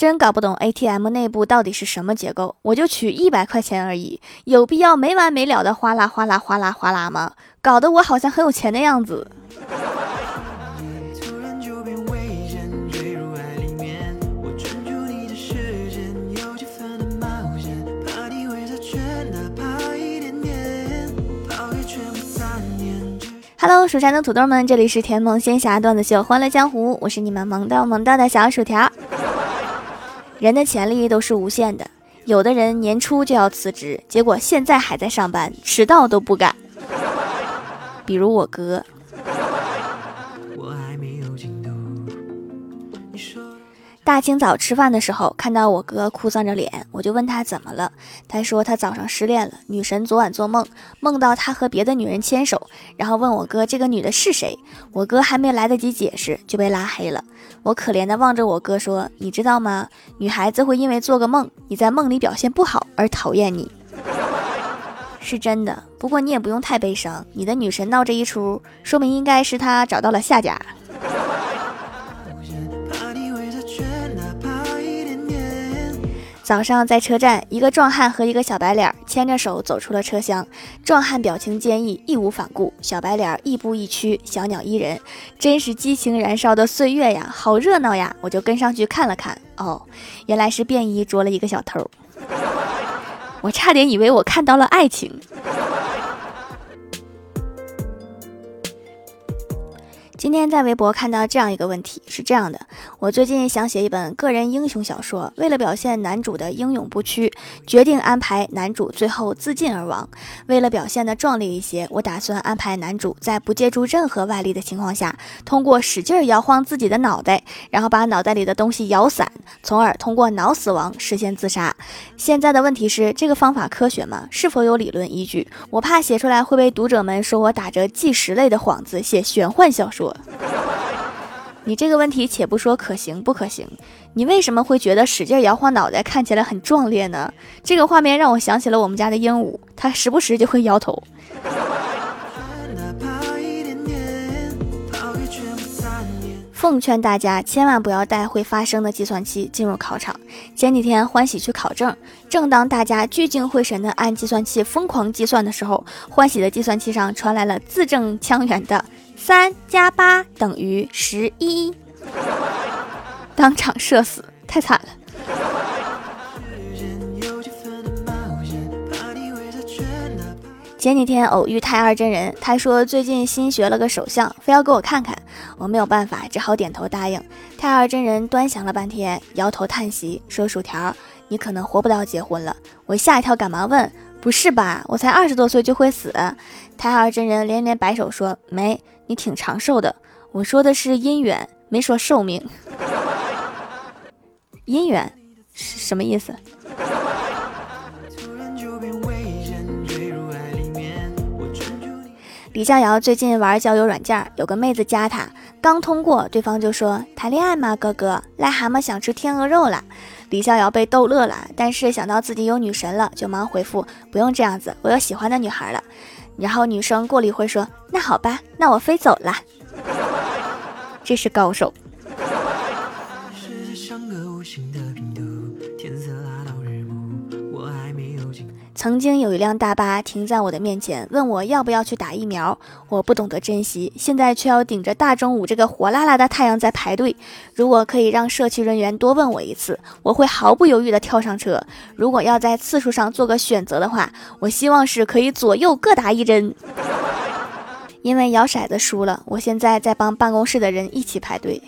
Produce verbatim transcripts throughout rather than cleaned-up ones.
真搞不懂 A T M 内部到底是什么结构，我就取一百块钱而已，有必要没完没了的哗啦哗啦哗啦哗啦吗？搞得我好像很有钱的样子。Hello， 蜀山的土豆们，这里是甜萌仙侠段子秀欢乐江湖，我是你们萌到萌到的小薯条。人的潜力都是无限的，有的人年初就要辞职，结果现在还在上班，迟到都不敢。比如我哥。大清早吃饭的时候，看到我哥哭丧着脸，我就问他怎么了。他说他早上失恋了，女神昨晚做梦，梦到他和别的女人牵手，然后问我哥这个女的是谁。我哥还没来得及解释就被拉黑了。我可怜的望着我哥说，你知道吗，女孩子会因为做个梦，你在梦里表现不好而讨厌你。是真的，不过你也不用太悲伤，你的女神闹这一出，说明应该是她找到了下家。早上在车站，一个壮汉和一个小白脸牵着手走出了车厢。壮汉表情坚毅，义无反顾；小白脸亦步亦趋，小鸟依人。真是激情燃烧的岁月呀，好热闹呀！我就跟上去看了看，哦，原来是便衣捉了一个小偷。我差点以为我看到了爱情。今天在微博看到这样一个问题，是这样的，我最近想写一本个人英雄小说，为了表现男主的英勇不屈，决定安排男主最后自尽而亡。为了表现的壮烈一些，我打算安排男主在不借助任何外力的情况下，通过使劲摇晃自己的脑袋，然后把脑袋里的东西摇散，从而通过脑死亡实现自杀。现在的问题是，这个方法科学吗？是否有理论依据？我怕写出来会被读者们说我打着纪实类的幌子写玄幻小说。你这个问题且不说可行不可行，你为什么会觉得使劲摇晃脑袋看起来很壮烈呢？这个画面让我想起了我们家的鹦鹉，它时不时就会摇头。奉劝大家千万不要带会发声的计算器进入考场。前几天欢喜去考证，正当大家聚精会神的按计算器疯狂计算的时候，欢喜的计算器上传来了字正腔圆的三加八等于十一，当场射死，太惨了。前几天偶遇太二真人，他说最近新学了个手相，非要给我看看，我没有办法，只好点头答应。太二真人端详了半天，摇头叹息说，薯条，你可能活不到结婚了。我吓一跳，赶忙问，不是吧，我才二十多岁就会死？太二真人连连摆手说，没，你挺长寿的，我说的是姻缘，没说寿命。姻缘是什么意思？李逍遥最近玩交友软件，有个妹子加他，刚通过对方就说，谈恋爱吗哥哥，癞蛤蟆想吃天鹅肉了。李逍遥被逗乐了，但是想到自己有女神了，就忙回复，不用这样子，我有喜欢的女孩了。然后女生过了一会说，那好吧，那我飞走了。这是高手。曾经有一辆大巴停在我的面前，问我要不要去打疫苗，我不懂得珍惜，现在却要顶着大中午这个火辣辣的太阳在排队。如果可以让社区人员多问我一次，我会毫不犹豫地跳上车。如果要在次数上做个选择的话，我希望是可以左右各打一针。因为摇骰子输了，我现在在帮办公室的人一起排队。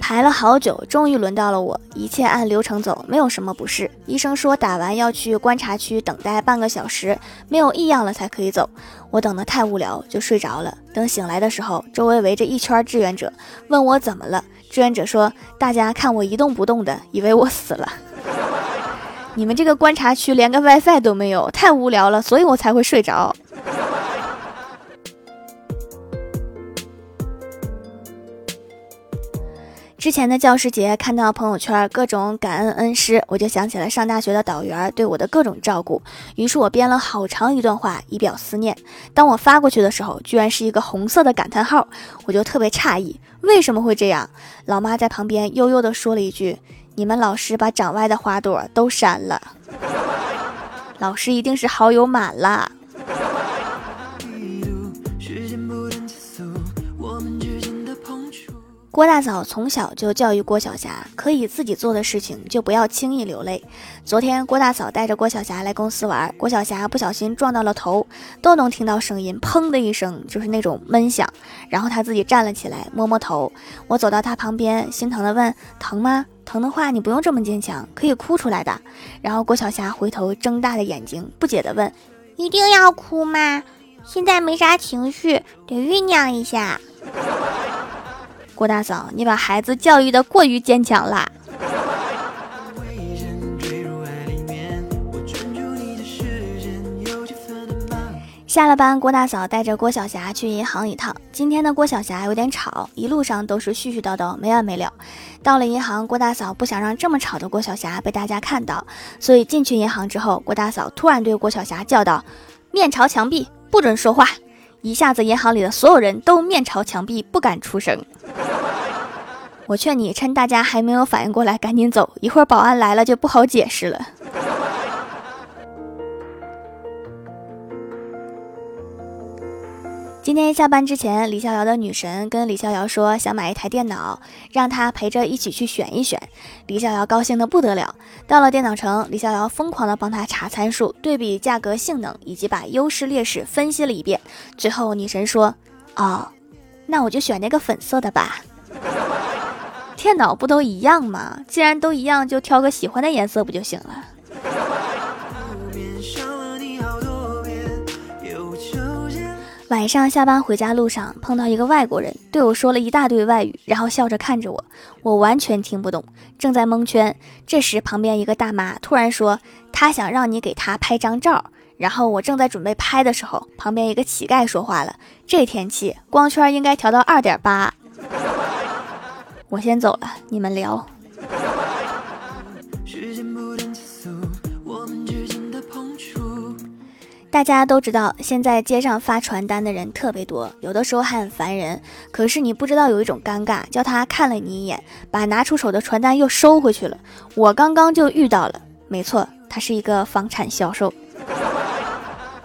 排了好久，终于轮到了我，一切按流程走，没有什么不适。医生说打完要去观察区等待半个小时，没有异样了才可以走。我等得太无聊，就睡着了。等醒来的时候，周围围着一圈志愿者，问我怎么了。志愿者说，大家看我一动不动的，以为我死了。你们这个观察区连个 WiFi 都没有，太无聊了，所以我才会睡着。之前的教师节看到朋友圈各种感恩恩师，我就想起了上大学的导员对我的各种照顾，于是我编了好长一段话以表思念。当我发过去的时候，居然是一个红色的感叹号，我就特别诧异，为什么会这样？老妈在旁边悠悠地说了一句：你们老师把长歪的花朵都删了，老师一定是好友满了。郭大嫂从小就教育郭晓霞，可以自己做的事情就不要轻易流泪。昨天郭大嫂带着郭晓霞来公司玩，郭晓霞不小心撞到了头，都能听到声音，砰的一声，就是那种闷响。然后她自己站了起来，摸摸头。我走到她旁边，心疼地问：疼吗？疼的话你不用这么坚强，可以哭出来的。然后郭晓霞回头睁大了眼睛，不解地问：一定要哭吗？现在没啥情绪，得酝酿一下。郭大嫂，你把孩子教育的过于坚强啦。下了班，郭大嫂带着郭晓霞去银行一趟。今天的郭晓霞有点吵，一路上都是絮絮叨叨没完没了。到了银行，郭大嫂不想让这么吵的郭晓霞被大家看到，所以进去银行之后，郭大嫂突然对郭晓霞叫道：面朝墙壁，不准说话。一下子，银行里的所有人都面朝墙壁，不敢出声。我劝你趁大家还没有反应过来，赶紧走，一会儿保安来了就不好解释了。今天下班之前，李逍遥的女神跟李逍遥说想买一台电脑，让他陪着一起去选一选。李逍遥高兴的不得了。到了电脑城，李逍遥疯狂的帮他查参数，对比价格、性能，以及把优势劣势分析了一遍。最后女神说：哦，那我就选那个粉色的吧。电脑不都一样吗？既然都一样，就挑个喜欢的颜色不就行了。晚上下班回家路上碰到一个外国人，对我说了一大堆外语，然后笑着看着我，我完全听不懂，正在蒙圈。这时旁边一个大妈突然说，她想让你给她拍张照。然后我正在准备拍的时候，旁边一个乞丐说话了，这天气光圈应该调到 二点八。 我先走了，你们聊。大家都知道现在街上发传单的人特别多，有的时候还很烦人，可是你不知道有一种尴尬，叫他看了你一眼，把拿出手的传单又收回去了。我刚刚就遇到了，没错，他是一个房产销售。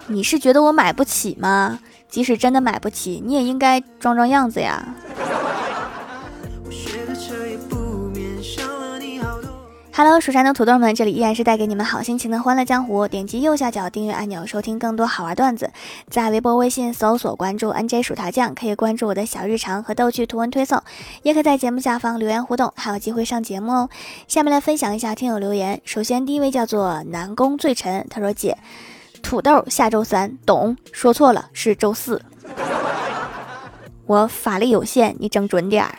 你是觉得我买不起吗？即使真的买不起，你也应该装装样子呀。Hello， 蜀山的土豆们，这里依然是带给你们好心情的欢乐江湖。点击右下角订阅按钮，收听更多好玩段子。在微博、微信搜索关注 N J 薯条酱，可以关注我的小日常和逗趣图文推送，也可以在节目下方留言互动，还有机会上节目哦。下面来分享一下听友留言。首先，第一位叫做南宫醉尘，他说：“姐，土豆下周三，懂？说错了，是周四。我法力有限，你整准点儿。”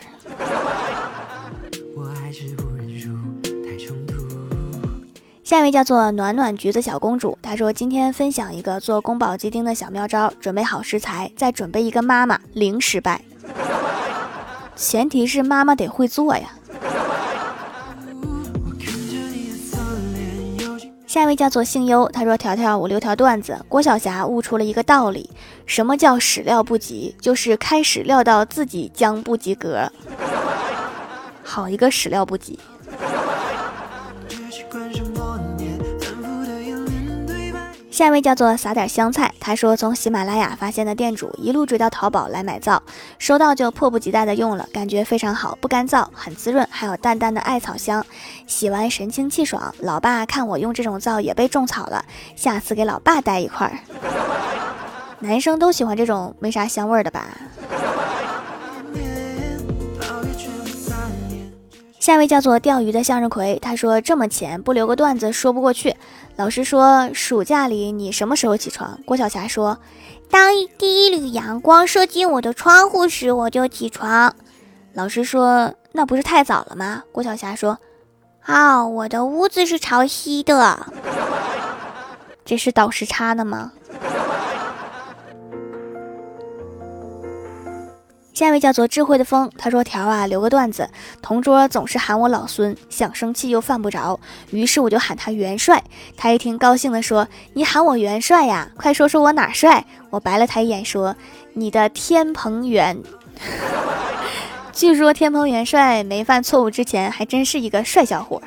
下一位叫做暖暖橘子小公主，她说今天分享一个做宫保鸡丁的小妙招，准备好食材，再准备一个妈妈，零失败。前提是妈妈得会做呀。下一位叫做姓优，她说条条五六条段子，郭晓霞悟出了一个道理，什么叫始料不及？就是开始料到自己将不及格。好一个始料不及。下一位叫做撒点香菜，他说从喜马拉雅发现的店主一路追到淘宝来买皂，收到就迫不及待的用了，感觉非常好，不干燥，很滋润，还有淡淡的艾草香，洗完神清气爽。老爸看我用这种皂也被种草了，下次给老爸带一块儿。男生都喜欢这种没啥香味的吧。下一位叫做钓鱼的向日葵，他说这么浅不留个段子说不过去。老师说暑假里你什么时候起床？郭晓霞说，当第一缕阳光射进我的窗户时我就起床。老师说那不是太早了吗？郭晓霞说，哦，我的屋子是朝西的。这是倒时差的吗？下一位叫做智慧的风，他说条啊留个段子，同桌总是喊我老孙，想生气又犯不着，于是我就喊他元帅。他一听高兴的说，你喊我元帅呀，快说说我哪帅。我白了他一眼说，你的天蓬元。据说天蓬元帅没犯错误之前还真是一个帅小伙。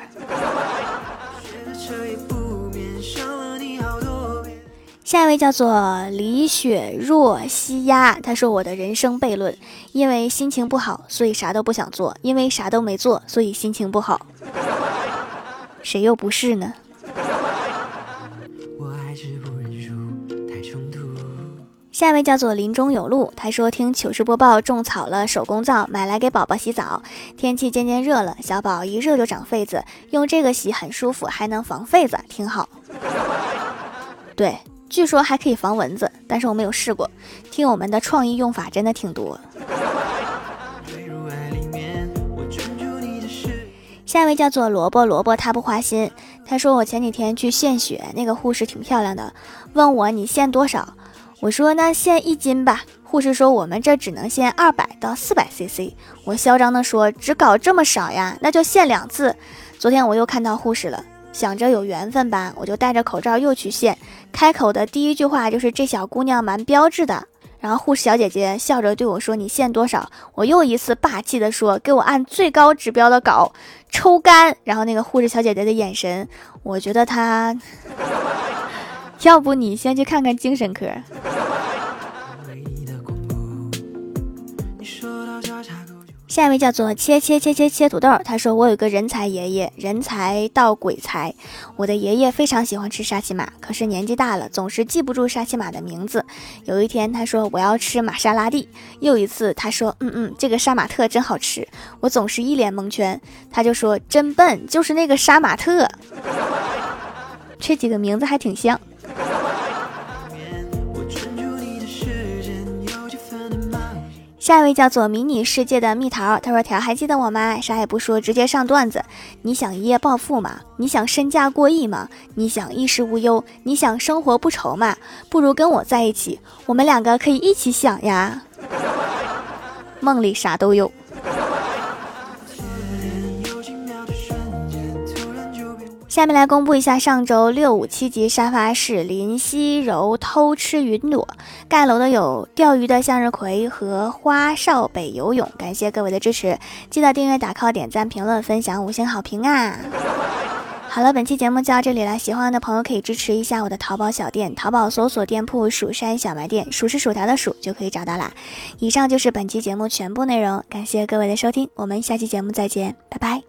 下一位叫做李雪若西丫，他说我的人生悖论，因为心情不好所以啥都不想做，因为啥都没做所以心情不好。谁又不是呢？下一位叫做林中有路，他说听糗事播报种草了手工皂，买来给宝宝洗澡，天气渐渐热了，小宝一热就长痱子，用这个洗很舒服，还能防痱子，挺好。对，据说还可以防蚊子，但是我没有试过，听我们的创意用法真的挺多。下一位叫做萝卜萝卜他不花心，他说我前几天去献血，那个护士挺漂亮的，问我你献多少，我说那献一斤吧，护士说我们这只能献二百到四百 cc， 我嚣张的说只搞这么少呀，那就献两次。昨天我又看到护士了，想着有缘分吧，我就戴着口罩又去献，开口的第一句话就是这小姑娘蛮标致的，然后护士小姐姐笑着对我说你献多少，我又一次霸气的说给我按最高指标的搞，抽干。然后那个护士小姐姐的眼神，我觉得她要不你先去看看精神科。下一位叫做切切切切切土豆，他说我有个人才爷爷，人才到鬼才，我的爷爷非常喜欢吃沙琪玛，可是年纪大了总是记不住沙琪玛的名字。有一天他说我要吃玛莎拉蒂，又一次他说嗯嗯这个杀马特真好吃，我总是一脸蒙圈，他就说真笨，就是那个杀马特。这几个名字还挺像。下一位叫做迷你世界的蜜桃，他说条还记得我吗？啥也不说直接上段子，你想一夜暴富吗？你想身价过亿吗？你想衣食无忧？你想生活不愁吗？不如跟我在一起，我们两个可以一起想呀。梦里啥都有。下面来公布一下上周六五七级沙发是林夕柔偷吃云朵，盖楼的有钓鱼的向日葵和花少北游泳，感谢各位的支持，记得订阅打 call 点赞评论分享五星好评啊。好了，本期节目就到这里了，喜欢的朋友可以支持一下我的淘宝小店，淘宝搜索店铺蜀山小卖店，蜀是薯条的蜀就可以找到啦。以上就是本期节目全部内容，感谢各位的收听，我们下期节目再见，拜拜。